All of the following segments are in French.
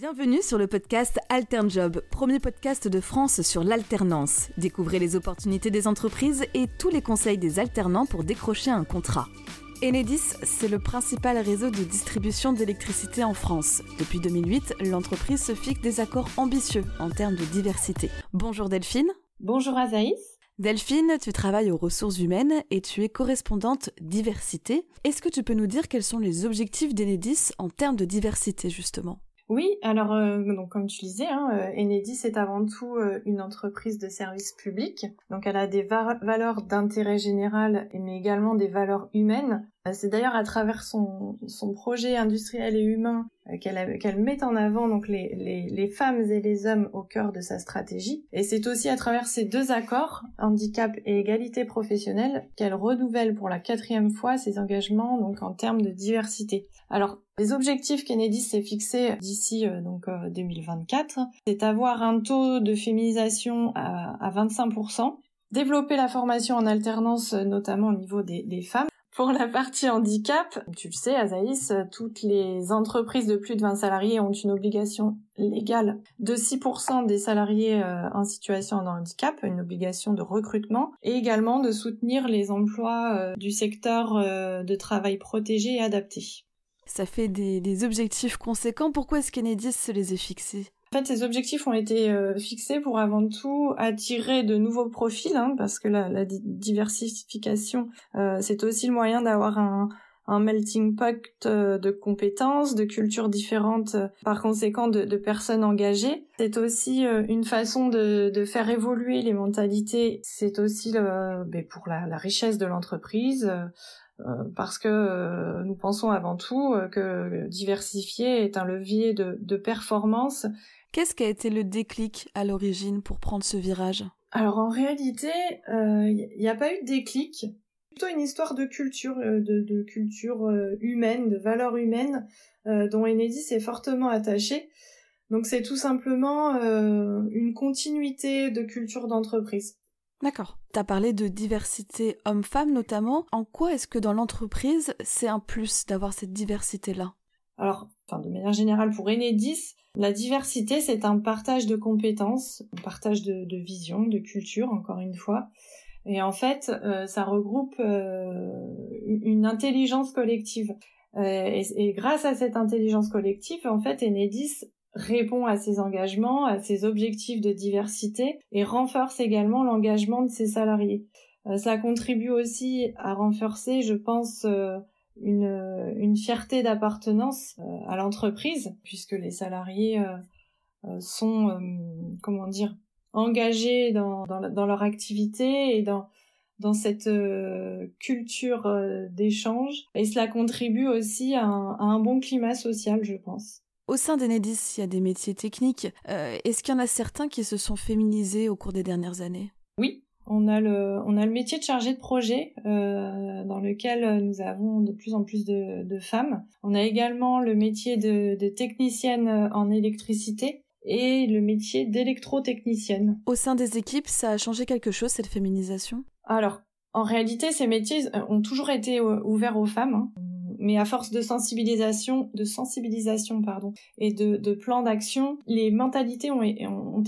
Bienvenue sur le podcast AlternJob, premier podcast de France sur l'alternance. Découvrez les opportunités des entreprises et tous les conseils des alternants pour décrocher un contrat. Enedis, c'est le principal réseau de distribution d'électricité en France. Depuis 2008, l'entreprise se fixe des accords ambitieux en termes de diversité. Bonjour Delphine. Bonjour Azaïs. Delphine, tu travailles aux ressources humaines et tu es correspondante diversité. Est-ce que tu peux nous dire quels sont les objectifs d'Enedis en termes de diversité justement ? Oui, alors donc comme tu disais, Enedis est avant tout une entreprise de service public. Donc elle a des valeurs d'intérêt général, mais également des valeurs humaines. C'est d'ailleurs à travers son projet industriel et humain qu'elle met en avant donc les femmes et les hommes au cœur de sa stratégie. Et c'est aussi à travers ces deux accords, handicap et égalité professionnelle, qu'elle renouvelle pour la 4e fois ses engagements donc en termes de diversité. Alors les objectifs qu'Enedis s'est fixés d'ici 2024, c'est avoir un taux de féminisation à 25%, développer la formation en alternance, notamment au niveau des femmes. Pour la partie handicap, tu le sais Azaïs, toutes les entreprises de plus de 20 salariés ont une obligation légale de 6% des salariés en situation de handicap, une obligation de recrutement, et également de soutenir les emplois du secteur de travail protégé et adapté. Ça fait des objectifs conséquents. Pourquoi est-ce qu'Enedis se les est fixés ? En fait, ces objectifs ont été fixés pour avant tout attirer de nouveaux profils, parce que la diversification, c'est aussi le moyen d'avoir un melting pot de compétences, de cultures différentes, par conséquent de personnes engagées. C'est aussi une façon de faire évoluer les mentalités. C'est aussi pour la richesse de l'entreprise, parce que nous pensons avant tout que diversifier est un levier de performance. Qu'est-ce qui a été le déclic à l'origine pour prendre ce virage ? Alors en réalité, il n'y a pas eu de déclic. Plutôt une histoire de culture, de culture humaine, de valeurs humaines dont Enedis est fortement attachée. Donc c'est tout simplement une continuité de culture d'entreprise. D'accord. T'as parlé de diversité homme-femme notamment. En quoi est-ce que dans l'entreprise, c'est un plus d'avoir cette diversité-là ? Alors, de manière générale, pour Enedis, la diversité, c'est un partage de compétences, un partage de visions, de culture, encore une fois. Et en fait, ça regroupe une intelligence collective. Et grâce à cette intelligence collective, en fait, Enedis répond à ses engagements, à ses objectifs de diversité et renforce également l'engagement de ses salariés. Ça contribue aussi à renforcer, je pense, une fierté d'appartenance à l'entreprise, puisque les salariés sont, engagés dans leur activité et dans cette culture d'échange. Et cela contribue aussi à un bon climat social, je pense. Au sein d'Enedis, il y a des métiers techniques. Est-ce qu'il y en a certains qui se sont féminisés au cours des dernières années ? Oui, on a le métier de chargé de projet dans lequel nous avons de plus en plus de femmes. On a également le métier de technicienne en électricité et le métier d'électrotechnicienne. Au sein des équipes, ça a changé quelque chose, cette féminisation ? Alors, en réalité, ces métiers ont toujours été ouverts aux femmes, Mais à force de sensibilisation, et de plans d'action, les mentalités ont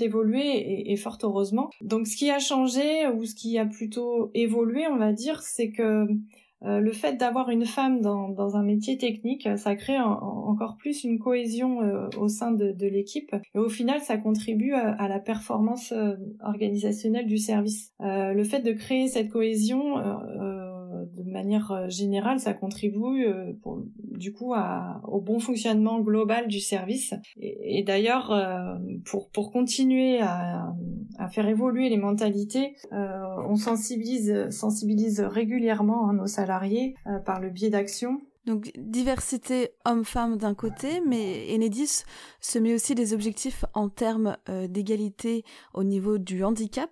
évolué et fort heureusement. Donc ce qui a changé ou ce qui a plutôt évolué, on va dire, c'est que le fait d'avoir une femme dans un métier technique, ça crée encore plus une cohésion au sein de l'équipe. Et au final, ça contribue à la performance organisationnelle du service. Le fait de créer cette cohésion de manière générale, ça contribue au bon fonctionnement global du service. Et d'ailleurs, pour continuer à faire évoluer les mentalités, on sensibilise régulièrement nos salariés par le biais d'actions. Donc diversité homme-femme d'un côté, mais Enedis se met aussi des objectifs en termes d'égalité au niveau du handicap.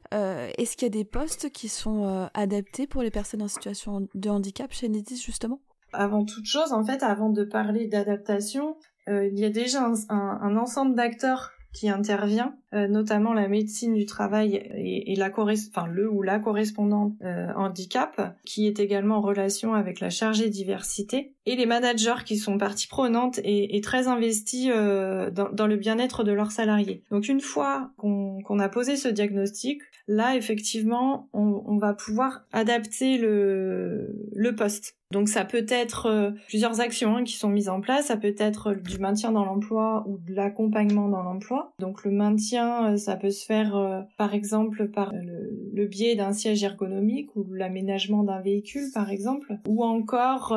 Est-ce qu'il y a des postes qui sont adaptés pour les personnes en situation de handicap chez Enedis justement ? Avant toute chose, en fait, avant de parler d'adaptation, il y a déjà un ensemble d'acteurs qui intervient, notamment la médecine du travail et le ou la correspondante handicap, qui est également en relation avec la chargée diversité, et les managers qui sont partie prenante et très investis dans le bien-être de leurs salariés. Donc une fois qu'on a posé ce diagnostic, là effectivement on va pouvoir adapter le poste. Donc ça peut être plusieurs actions qui sont mises en place, ça peut être du maintien dans l'emploi ou de l'accompagnement dans l'emploi. Donc le maintien, ça peut se faire par exemple par le biais d'un siège ergonomique ou l'aménagement d'un véhicule par exemple, ou encore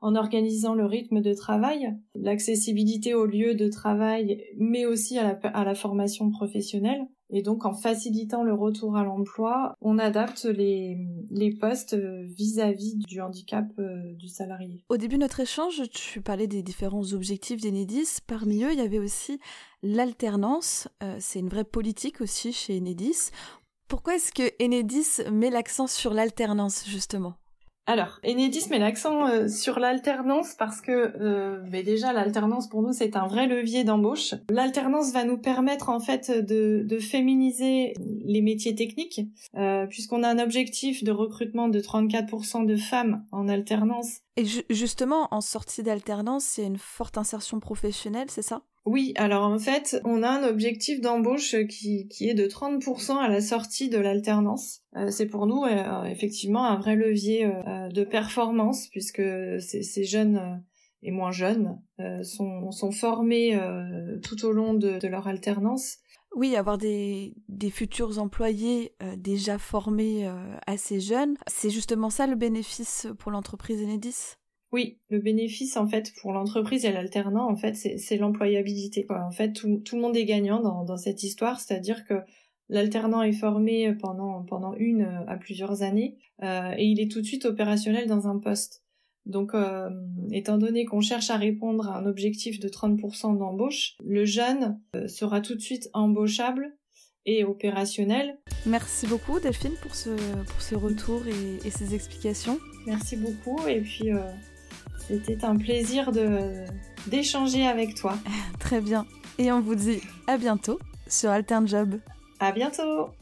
en organisant le rythme de travail, l'accessibilité au lieu de travail mais aussi à la formation professionnelle. Et donc, en facilitant le retour à l'emploi, on adapte les postes vis-à-vis du handicap du salarié. Au début de notre échange, tu parlais des différents objectifs d'Enedis. Parmi eux, il y avait aussi l'alternance. C'est une vraie politique aussi chez Enedis. Pourquoi est-ce que Enedis met l'accent sur l'alternance, justement ? Alors, Enedis met l'accent sur l'alternance parce que déjà l'alternance pour nous c'est un vrai levier d'embauche. L'alternance va nous permettre en fait de féminiser les métiers techniques puisqu'on a un objectif de recrutement de 34% de femmes en alternance. Et justement en sortie d'alternance, c'est une forte insertion professionnelle, c'est ça ? Oui, alors en fait, on a un objectif d'embauche qui est de 30% à la sortie de l'alternance. C'est pour nous effectivement un vrai levier de performance puisque ces jeunes et moins jeunes sont formés tout au long de leur alternance. Oui, avoir des futurs employés déjà formés assez jeunes, c'est justement ça le bénéfice pour l'entreprise Enedis ? Oui, le bénéfice en fait pour l'entreprise et l'alternant en fait c'est l'employabilité. En fait tout le monde est gagnant dans cette histoire, c'est-à-dire que l'alternant est formé pendant une à plusieurs années et il est tout de suite opérationnel dans un poste. Donc étant donné qu'on cherche à répondre à un objectif de 30% d'embauche, le jeune sera tout de suite embauchable et opérationnel. Merci beaucoup Delphine pour ce retour et ces explications. Merci beaucoup et puis c'était un plaisir d'échanger avec toi. Très bien. Et on vous dit à bientôt sur AlternJob. À bientôt.